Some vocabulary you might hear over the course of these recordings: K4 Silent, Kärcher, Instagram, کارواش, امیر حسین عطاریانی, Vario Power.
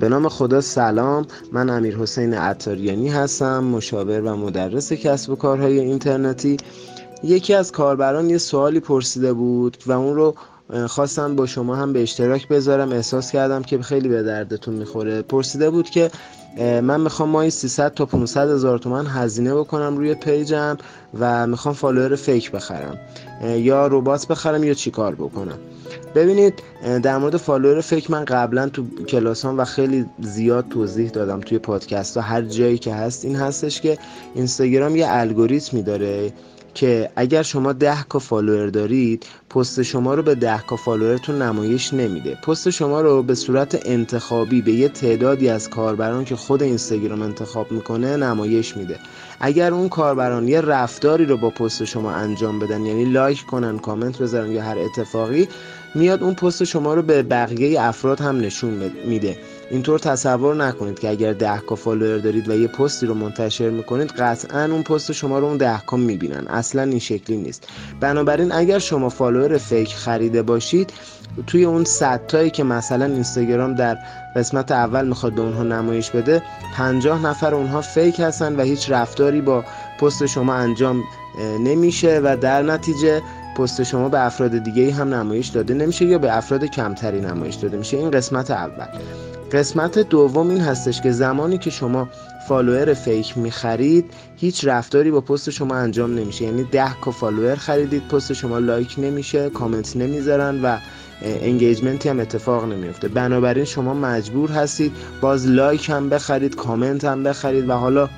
به نام خدا. سلام، من امیر حسین عطاریانی هستم، مشاور و مدرس کسب و کارهای اینترنتی. یکی از کاربران یه سوالی پرسیده بود و اون رو خواستم با شما هم به اشتراک بذارم. احساس کردم که خیلی به دردتون میخوره. پرسیده بود که من میخوام ماهی 300 تا 500 هزار تومان هزینه بکنم روی پیجم و میخوام فالوور فیک بخرم یا ربات بخرم یا چیکار بکنم. ببینید، در مورد فالوور فیک من قبلا تو کلاسام و خیلی زیاد توضیح دادم، توی پادکست ها هر جایی که هست. این هستش که اینستاگرام یه الگوریتمی داره که اگر شما 10K فالوور دارید، پست شما رو به 10K فالوورتون نمایش نمیده. پست شما رو به صورت انتخابی به یه تعدادی از کاربران که خود اینستاگرام انتخاب میکنه نمایش میده. اگر اون کاربران یه رفتاری رو با پست شما انجام بدن، یعنی لایک کنن، کامنت بذارن یا هر اتفاقی، میاد اون پست شما رو به بقیه افراد هم نشون میده. اینطور تصور نکنید که اگر 10K فالوور دارید و یه پستی رو منتشر میکنید، قطعاً اون پست شما رو اون 10K میبینن. اصلاً این شکلی نیست. بنابراین اگر شما فالوور فیک خریده باشید، توی اون 100 تایی که مثلا اینستاگرام در قسمت اول میخواد به اونها نمایش بده، 50 نفر اونها فیک هستن و هیچ رفتاری با پست شما انجام نمیشه و در نتیجه پست شما به افراد دیگه هم نمایش داده نمیشه یا به افراد کمتری نمایش داده میشه. این قسمت اول. قسمت دوم این هستش که زمانی که شما فالوور فیک میخرید، هیچ رفتاری با پست شما انجام نمیشه. یعنی 10K فالوور خریدید، پست شما لایک نمیشه، کامنت نمیذارن و انگیجمنتی هم اتفاق نمیفته. بنابراین شما مجبور هستید باز لایک هم بخرید، کامنت هم بخرید و حالا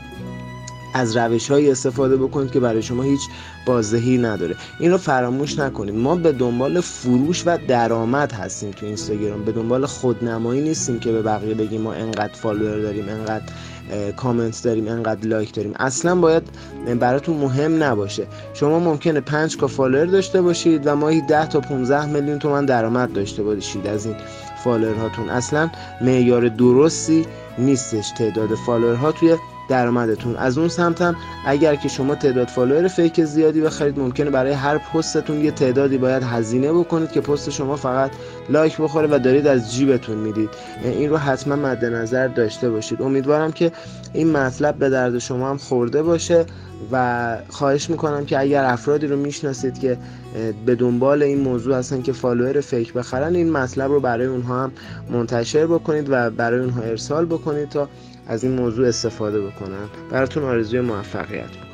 از روش‌هایی استفاده بکنید که برای شما هیچ بازدهی نداره. این رو فراموش نکنید. ما به دنبال فروش و درآمد هستیم تو اینستاگرام، به دنبال خودنمایی نیستیم که به بقیه بگیم ما انقدر فالوور داریم، انقدر کامنت داریم، انقدر لایک داریم. اصلا باید براتون مهم نباشه. شما ممکنه 5K فالوور داشته باشید و ماهی 10 تا 15 میلیون تومان درآمد داشته باشید از این فالوور هاتون. اصلا معیار درستی نیستش تعداد فالوور ها توی درآمدتون. از اون سمت هم اگر که شما تعداد فالوور فیک زیادی بخرید، ممکنه برای هر پستتون یه تعدادی باید هزینه بکنید که پست شما فقط لایک بخوره و دارید از جیبتون میدید. این رو حتما مد نظر داشته باشید. امیدوارم که این مطلب به درد شما هم خورده باشه و خواهش میکنم که اگر افرادی رو میشناسید که به دنبال این موضوع هستن که فالوور فیک بخرن، این مطلب رو برای اونها هم منتشر بکنید و برای اونها ارسال بکنید تا از این موضوع استفاده بکنن. براتون آرزوی موفقیت.